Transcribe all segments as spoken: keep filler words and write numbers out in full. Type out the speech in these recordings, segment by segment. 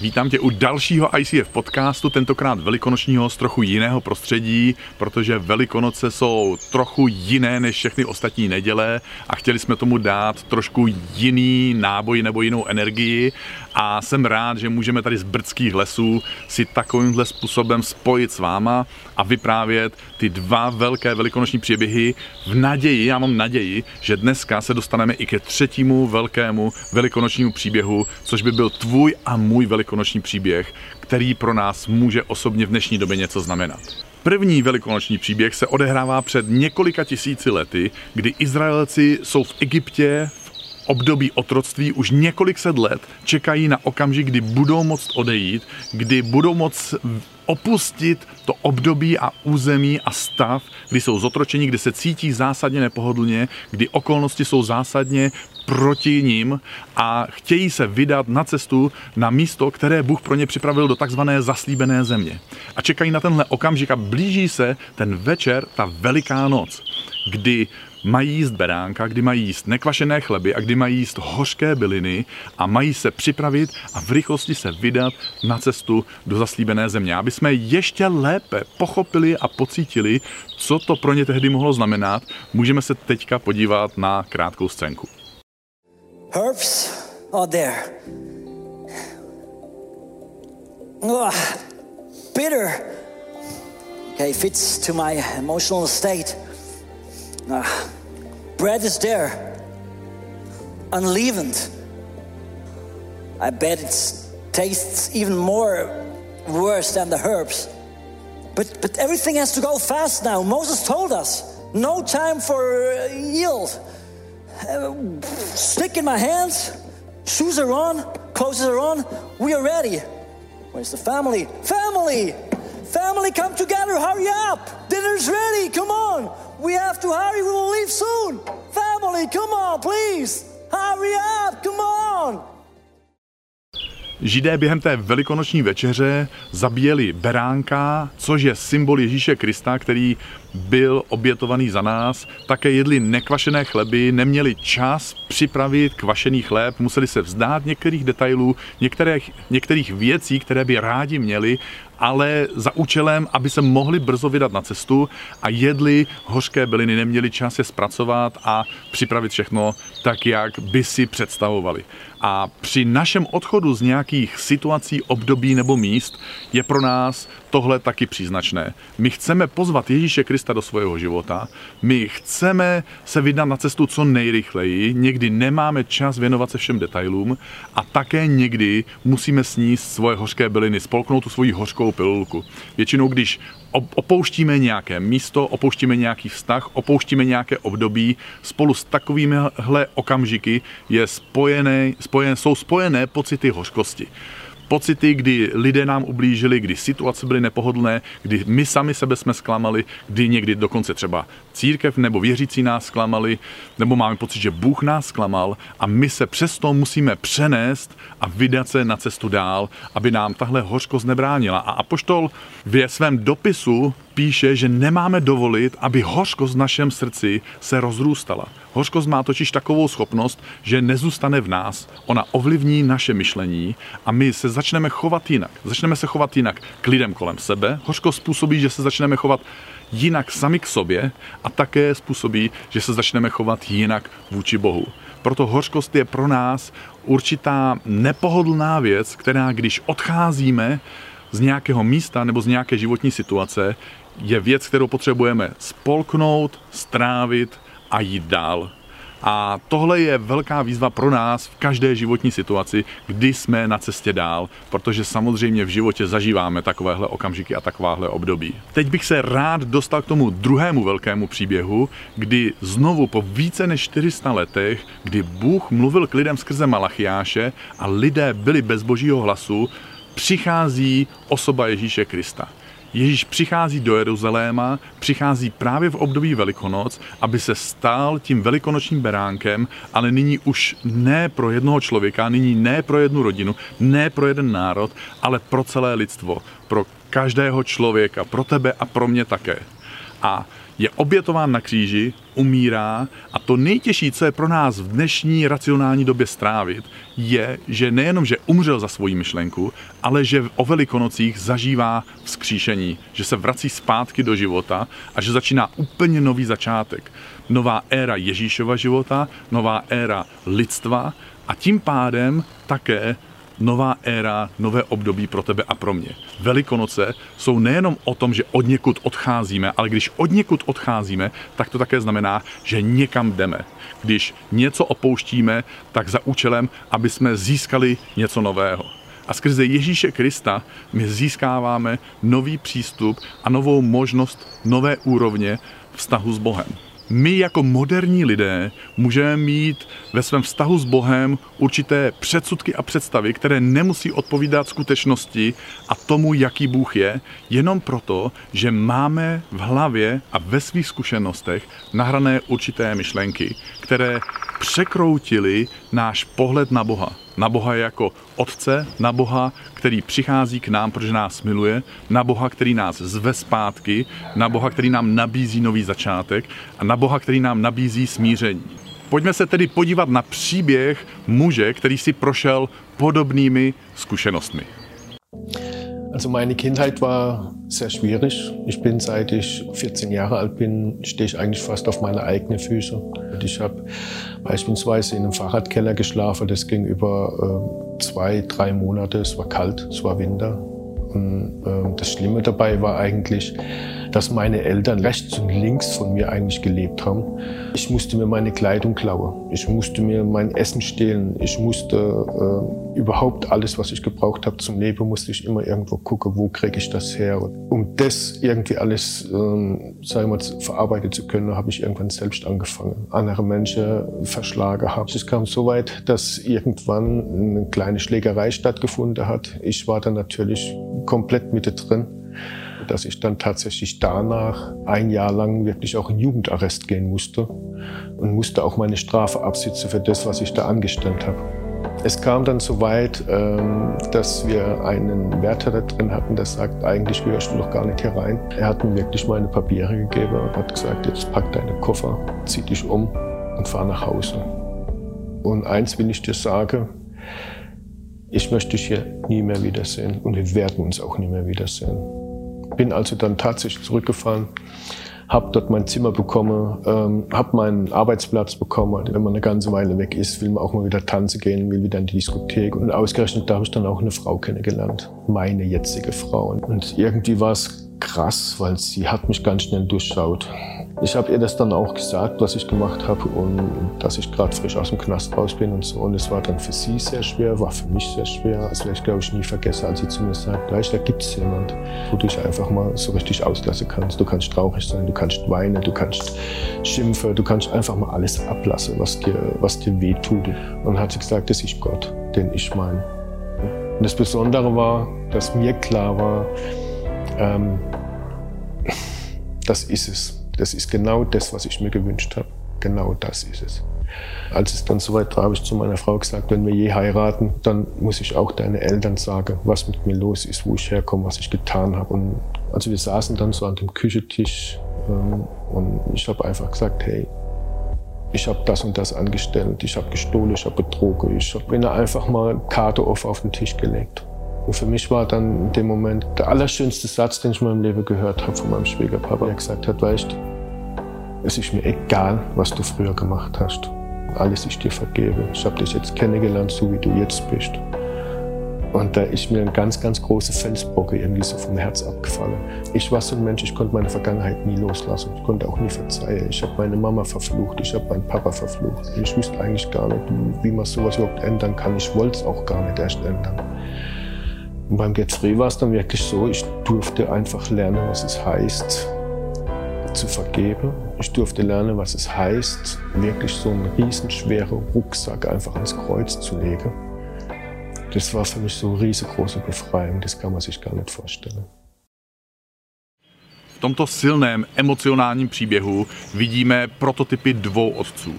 Vítám tě u dalšího I C F podcastu, tentokrát velikonočního z trochu jiného prostředí, protože Velikonoce jsou trochu jiné než všechny ostatní neděle a chtěli jsme tomu dát trošku jiný náboj nebo jinou energii a jsem rád, že můžeme tady z brdských lesů si takovýmhle způsobem spojit s váma a vyprávět ty dva velké velikonoční příběhy v naději, já mám naději, že dneska se dostaneme i ke třetímu velkému velikonočnímu příběhu, což by byl tvůj a můj velikonoční velikonoční příběh, který pro nás může osobně v dnešní době něco znamenat. První velikonoční příběh se odehrává před několika tisíci lety, kdy Izraelci jsou v Egyptě v období otroctví už několik set let, čekají na okamžik, kdy budou moct odejít, kdy budou moct opustit to období a území a stav, kdy jsou zotročeni, kdy se cítí zásadně nepohodlně, kdy okolnosti jsou zásadně proti nim a chtějí se vydat na cestu na místo, které Bůh pro ně připravil do takzvané zaslíbené země. A čekají na tenhle okamžik a blíží se ten večer, ta veliká noc, kdy mají jíst beránka, kdy mají jíst nekvašené chleby a kdy mají jíst hořké byliny a mají se připravit a v rychlosti se vydat na cestu do zaslíbené země. Aby jsme ještě lépe pochopili a pocítili, co to pro ně tehdy mohlo znamenat, můžeme se teďka podívat na krátkou scénku. Herbs are there. Oh, bitter. Okay, fits to my emotional state. Uh, bread is there, unleavened. I bet it tastes even more worse than the herbs. But but everything has to go fast now. Moses told us, no time for uh, yield. Uh, stick in my hands, shoes are on, clothes are on, we are ready. Where's the family? Family! Family, come together, hurry up! Dinner's ready, come on! We have to hurry, we will leave soon! Family, come on, please! Hurry up, come on! Židé během té velikonoční večeře zabíjeli beránka, což je symbol Ježíše Krista, který byl obětovaný za nás. Také jedli nekvašené chleby, neměli čas připravit kvašený chléb, museli se vzdát některých detailů, některých, některých věcí, které by rádi měli, ale za účelem, aby se mohli brzo vydat na cestu a jedli hořké byliny, neměli čas je zpracovat a připravit všechno tak, jak by si představovali. A při našem odchodu z nějakých situací, období nebo míst je pro nás tohle taky příznačné. My chceme pozvat Ježíše Krista do svého života, my chceme se vydat na cestu co nejrychleji, někdy nemáme čas věnovat se všem detailům a také někdy musíme sníst svoje hořké byliny, spolknout tu svoji hořkou pilulku. Většinou, když opouštíme nějaké místo, opouštíme nějaký vztah, opouštíme nějaké období, spolu s takovýmihle okamžiky je spojené, spojen, jsou spojené pocity hořkosti. Pocity, kdy lidé nám ublížili, kdy situace byly nepohodlné, kdy my sami sebe jsme zklamali, kdy někdy dokonce třeba církev nebo věřící nás zklamali, nebo máme pocit, že Bůh nás zklamal a my se přesto musíme přenést a vydat se na cestu dál, aby nám tahle hořkost nebránila. A apoštol ve svém dopisu píše, že nemáme dovolit, aby hořkost v našem srdci se rozrůstala. Hořkost má totiž takovou schopnost, že nezůstane v nás, ona ovlivní naše myšlení a my se začneme chovat jinak. Začneme se chovat jinak k lidem kolem sebe. Hořkost způsobí, že se začneme chovat jinak sami k sobě a také způsobí, že se začneme chovat jinak vůči Bohu. Proto hořkost je pro nás určitá nepohodlná věc, která když odcházíme z nějakého místa nebo z nějaké životní situace, je věc, kterou potřebujeme spolknout, strávit a jít dál. A tohle je velká výzva pro nás v každé životní situaci, kdy jsme na cestě dál, protože samozřejmě v životě zažíváme takovéhle okamžiky a takováhle období. Teď bych se rád dostal k tomu druhému velkému příběhu, kdy znovu po více než čtyři sta letech, kdy Bůh mluvil k lidem skrze Malachiáše a lidé byli bez Božího hlasu, přichází osoba Ježíše Krista. Ježíš přichází do Jeruzaléma, přichází právě v období Velikonoc, aby se stal tím velikonočním beránkem, ale nyní už ne pro jednoho člověka, nyní ne pro jednu rodinu, ne pro jeden národ, ale pro celé lidstvo, pro každého člověka, pro tebe a pro mě také. A je obětován na kříži, umírá a to nejtěžší, co je pro nás v dnešní racionální době strávit, je, že nejenom, že umřel za svoji myšlenku, ale že o Velikonocích zažívá vzkříšení, že se vrací zpátky do života a že začíná úplně nový začátek. Nová éra Ježíšova života, nová éra lidstva a tím pádem také nová éra, nové období pro tebe a pro mě. Velikonoce jsou nejenom o tom, že od někud odcházíme, ale když od někud odcházíme, tak to také znamená, že někam jdeme. Když něco opouštíme, tak za účelem, aby jsme získali něco nového. A skrze Ježíše Krista my získáváme nový přístup a novou možnost, nové úrovně vztahu s Bohem. My jako moderní lidé můžeme mít ve svém vztahu s Bohem určité předsudky a představy, které nemusí odpovídat skutečnosti a tomu, jaký Bůh je, jenom proto, že máme v hlavě a ve svých zkušenostech nahrané určité myšlenky, které překroutily náš pohled na Boha. Na Boha jako Otce, na Boha, který přichází k nám, protože nás miluje, na Boha, který nás zve zpátky, na Boha, který nám nabízí nový začátek a na Boha, který nám nabízí smíření. Pojďme se tedy podívat na příběh muže, který si prošel podobnými zkušenostmi. Also meine Kindheit war sehr schwierig. Ich bin, seit ich vierzehn Jahre alt bin, stehe ich eigentlich fast auf meine eigenen Füße. Ich habe beispielsweise in einem Fahrradkeller geschlafen. Das ging über äh, zwei, drei Monate. Es war kalt, es war Winter. Und, äh, das Schlimme dabei war eigentlich, dass meine Eltern rechts und links von mir eigentlich gelebt haben. Ich musste mir meine Kleidung klauen, ich musste mir mein Essen stehlen, ich musste äh, überhaupt alles, was ich gebraucht habe zum Leben, musste ich immer irgendwo gucken, wo kriege ich das her. Und um das irgendwie alles ähm, sagen wir, verarbeiten zu können, habe ich irgendwann selbst angefangen. Andere Menschen verschlagen habe. Es kam so weit, dass irgendwann eine kleine Schlägerei stattgefunden hat. Ich war dann natürlich komplett mittendrin, dass ich dann tatsächlich danach ein Jahr lang wirklich auch in Jugendarrest gehen musste und musste auch meine Strafe absitzen für das, was ich da angestellt habe. Es kam dann so weit, dass wir einen Wärter da drin hatten, der sagt, eigentlich gehörst du doch gar nicht hier rein. Er hat mir wirklich meine Papiere gegeben und hat gesagt, jetzt pack deine Koffer, zieh dich um und fahr nach Hause. Und eins will ich dir sagen, ich möchte dich hier nie mehr wiedersehen und wir werden uns auch nie mehr wiedersehen. Bin also dann tatsächlich zurückgefahren, habe dort mein Zimmer bekommen, ähm, habe meinen Arbeitsplatz bekommen. Wenn man eine ganze Weile weg ist, will man auch mal wieder tanzen gehen, will wieder in die Diskothek. Und ausgerechnet da habe ich dann auch eine Frau kennengelernt, meine jetzige Frau. Und irgendwie war es krass, weil sie hat mich ganz schnell durchschaut. Ich habe ihr das dann auch gesagt, was ich gemacht habe und dass ich gerade frisch aus dem Knast raus bin und so. Und es war dann für sie sehr schwer, war für mich sehr schwer. Das werde ich, glaube ich, nie vergessen, als sie zu mir sagt, weißt, da gibt es jemanden, wo du dich einfach mal so richtig auslassen kannst. Du kannst traurig sein, du kannst weinen, du kannst schimpfen, du kannst einfach mal alles ablassen, was dir, was dir weh tut. Und dann hat sie gesagt, das ist Gott, den ich meine. Und das Besondere war, dass mir klar war, ähm, das ist es. Das ist genau das, was ich mir gewünscht habe. Genau das ist es. Als es dann soweit war, habe ich zu meiner Frau gesagt, wenn wir je heiraten, dann muss ich auch deinen Eltern sagen, was mit mir los ist, wo ich herkomme, was ich getan habe. Und also wir saßen dann so an dem Küchentisch ähm, und ich habe einfach gesagt, hey, ich habe das und das angestellt, ich habe gestohlen, ich habe betrogen, ich habe ihnen einfach mal Karte offen auf den Tisch gelegt. Und für mich war dann in dem Moment der allerschönste Satz, den ich in meinem Leben gehört habe von meinem Schwiegerpapa, der gesagt hat, weißt, es ist mir egal, was du früher gemacht hast. Alles ist dir vergeben. Ich habe dich jetzt kennengelernt, so wie du jetzt bist. Und da ist mir ein ganz, ganz großer Felsbrocken irgendwie so vom Herz abgefallen. Ich war so ein Mensch, ich konnte meine Vergangenheit nie loslassen. Ich konnte auch nie verzeihen. Ich habe meine Mama verflucht, ich habe meinen Papa verflucht. Ich wusste eigentlich gar nicht, wie man sowas überhaupt ändern kann. Ich wollte es auch gar nicht erst ändern. Und beim Get Free war es dann wirklich so, ich durfte einfach lernen, was es heißt, zu vergeben. Ich durfte lernen, was es heißt, wirklich so einen riesenschweren Rucksack einfach ans Kreuz zu legen. Das war für mich so eine riesengroße Befreiung, das kann man sich gar nicht vorstellen. V tomto silném emocionálním příběhu vidíme prototypy dvou otců.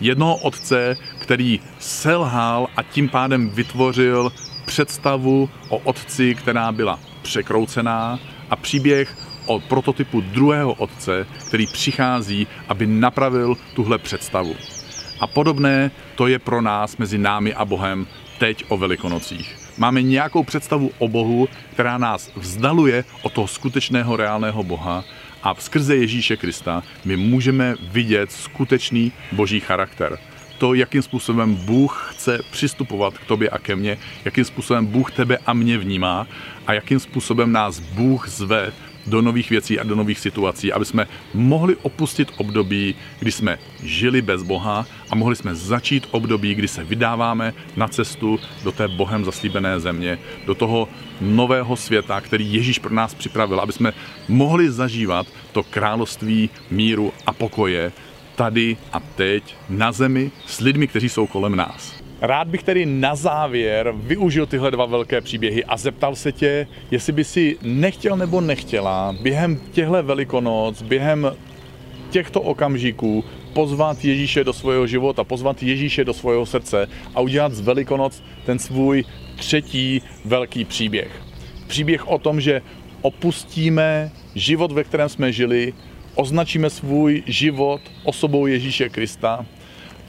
Jednoho otce, který selhal a tím pádem vytvořil představu o otci, která byla překroucená, a příběh o prototypu druhého otce, který přichází, aby napravil tuhle představu. A podobné to je pro nás mezi námi a Bohem teď o Velikonocích. Máme nějakou představu o Bohu, která nás vzdaluje od toho skutečného, reálného Boha, a skrze Ježíše Krista my můžeme vidět skutečný boží charakter. To, jakým způsobem Bůh chce přistupovat k tobě a ke mně, jakým způsobem Bůh tebe a mě vnímá a jakým způsobem nás Bůh zve do nových věcí a do nových situací, aby jsme mohli opustit období, kdy jsme žili bez Boha, a mohli jsme začít období, kdy se vydáváme na cestu do té Bohem zaslíbené země, do toho nového světa, který Ježíš pro nás připravil, aby jsme mohli zažívat to království míru a pokoje tady a teď na zemi s lidmi, kteří jsou kolem nás. Rád bych tedy na závěr využil tyhle dva velké příběhy a zeptal se tě, jestli by si nechtěl nebo nechtěla během těchto Velikonoc, během těchto okamžiků pozvat Ježíše do svého života, pozvat Ježíše do svého srdce a udělat z Velikonoc ten svůj třetí velký příběh. Příběh o tom, že opustíme život, ve kterém jsme žili, označíme svůj život osobou Ježíše Krista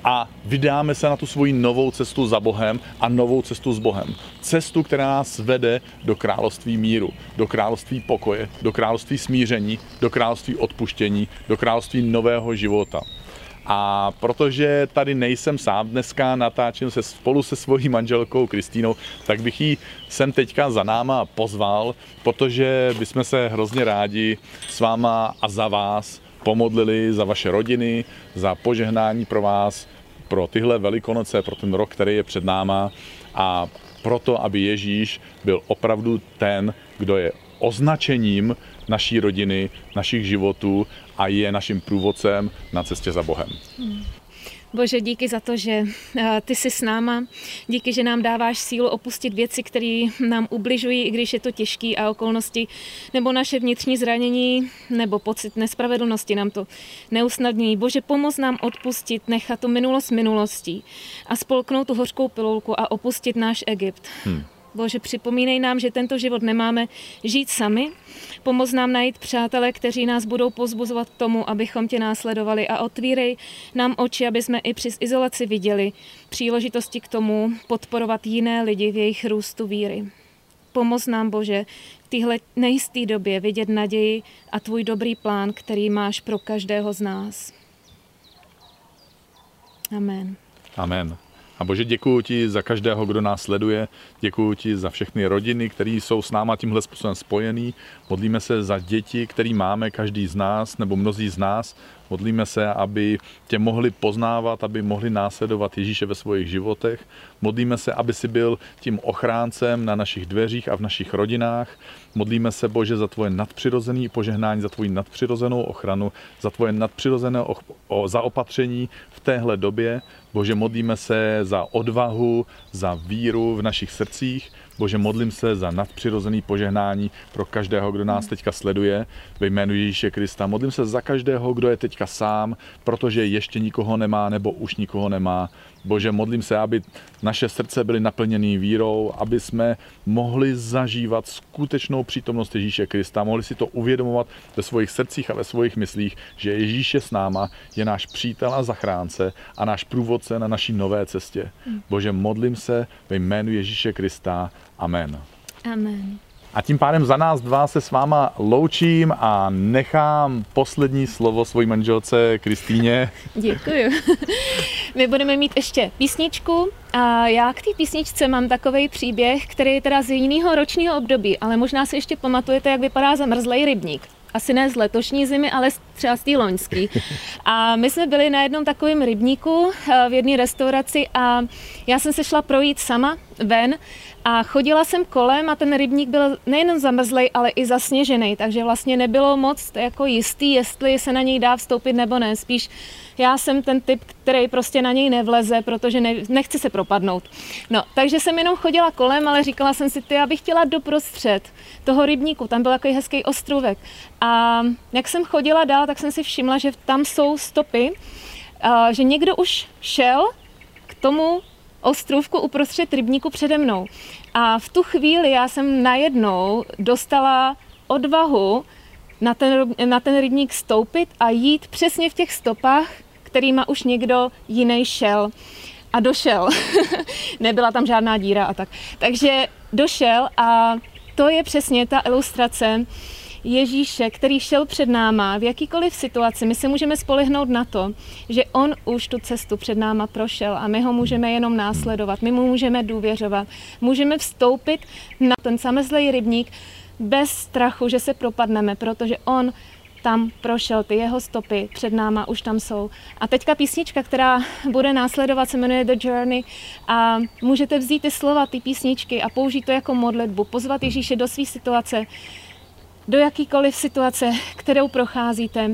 a vydáme se na tu svoji novou cestu za Bohem a novou cestu s Bohem. Cestu, která nás vede do království míru, do království pokoje, do království smíření, do království odpuštění, do království nového života. A protože tady nejsem sám, dneska natáčím se spolu se svojí manželkou Kristýnou, tak bych ji sem teďka za náma pozval, protože bychom se hrozně rádi s váma a za vás pomodlili, za vaše rodiny, za požehnání pro vás, pro tyhle Velikonoce, pro ten rok, který je před náma, a proto, aby Ježíš byl opravdu ten, kdo je označením naší rodiny, našich životů a je naším průvodcem na cestě za Bohem. Bože, díky za to, že ty jsi s náma, díky, že nám dáváš sílu opustit věci, které nám ubližují, i když je to těžké a okolnosti, nebo naše vnitřní zranění, nebo pocit nespravedlnosti nám to neusnadní. Bože, pomoz nám odpustit, nechat tu minulost minulostí a spolknout tu hořkou pilulku a opustit náš Egypt. Hmm. Bože, připomínej nám, že tento život nemáme žít sami. Pomoz nám najít přátele, kteří nás budou povzbuzovat k tomu, abychom tě následovali, a otvírej nám oči, aby jsme i při izolaci viděli příležitosti k tomu podporovat jiné lidi v jejich růstu víry. Pomoz nám, Bože, v téhle nejisté době vidět naději a tvůj dobrý plán, který máš pro každého z nás. Amen. Amen. A Bože, děkuji ti za každého, kdo nás sleduje, děkuji ti za všechny rodiny, které jsou s náma tímhle způsobem spojený. Modlíme se za děti, které máme každý z nás, nebo mnozí z nás. Modlíme se, aby tě mohli poznávat, aby mohli následovat Ježíše ve svých životech. Modlíme se, aby si byl tím ochráncem na našich dveřích a v našich rodinách. Modlíme se, Bože, za tvoje nadpřirozené požehnání, za tvoji nadpřirozenou ochranu, za tvoje nadpřirozené zaopatření v téhle době. Bože, modlíme se za odvahu, za víru v našich srdcích. Bože, modlím se za nadpřirozené požehnání pro každého, kdo nás teďka sleduje ve jménu Ježíše Krista. Modlím se za každého, kdo je teďka sám, protože ještě nikoho nemá nebo už nikoho nemá. Bože, modlím se, aby naše srdce byly naplněné vírou, aby jsme mohli zažívat skutečnou přítomnost Ježíše Krista, mohli si to uvědomovat ve svých srdcích a ve svých myslích, že Ježíš je s náma, je náš přítel a zachránce a náš průvodce na naší nové cestě. Bože, modlím se ve jménu Ježíše Krista. Amen. Amen. A tím pádem za nás dva se s váma loučím a nechám poslední slovo svojí manželce Kristýně. Děkuju. My budeme mít ještě písničku a já k té písničce mám takový příběh, který je teda z jiného ročního období, ale možná si ještě pamatujete, jak vypadá zamrzlej rybník. Asi ne z letošní zimy, ale třeba z té loňský. A my jsme byli na jednom takovém rybníku v jedné restauraci a já jsem se šla projít sama ven a chodila jsem kolem a ten rybník byl nejen zamrzlej, ale i zasněžený, takže vlastně nebylo moc jako jistý, jestli se na něj dá vstoupit nebo ne. Spíš já jsem ten typ, který prostě na něj nevleze, protože ne, nechci se propadnout. No, takže jsem jenom chodila kolem, ale říkala jsem si, ty, já bych chtěla doprostřed toho rybníku, tam byl takový hezký ostrůvek. A jak jsem chodila dál, tak jsem si všimla, že tam jsou stopy, že někdo už šel k tomu ostrůvku uprostřed rybníku přede mnou. A v tu chvíli já jsem najednou dostala odvahu na ten, na ten rybník stoupit a jít přesně v těch stopách, kterýma už někdo jiný šel. A došel. Nebyla tam žádná díra a tak. Takže došel a to je přesně ta ilustrace Ježíše, který šel před náma v jakýkoliv situaci. My se můžeme spolehnout na to, že on už tu cestu před náma prošel a my ho můžeme jenom následovat, my mu můžeme důvěřovat. Můžeme vstoupit na ten samezlej rybník bez strachu, že se propadneme, protože on tam prošel, ty jeho stopy před náma už tam jsou. A teďka písnička, která bude následovat, se jmenuje The Journey a můžete vzít ty slova, ty písničky a použít to jako modlitbu, pozvat Ježíše do své situace, do jakýkoliv situace, kterou procházíte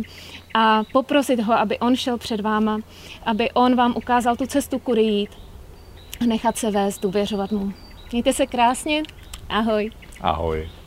a poprosit ho, aby on šel před váma, aby on vám ukázal tu cestu, kudy jít a nechat se vést, důvěřovat mu. Mějte se krásně, ahoj. Ahoj.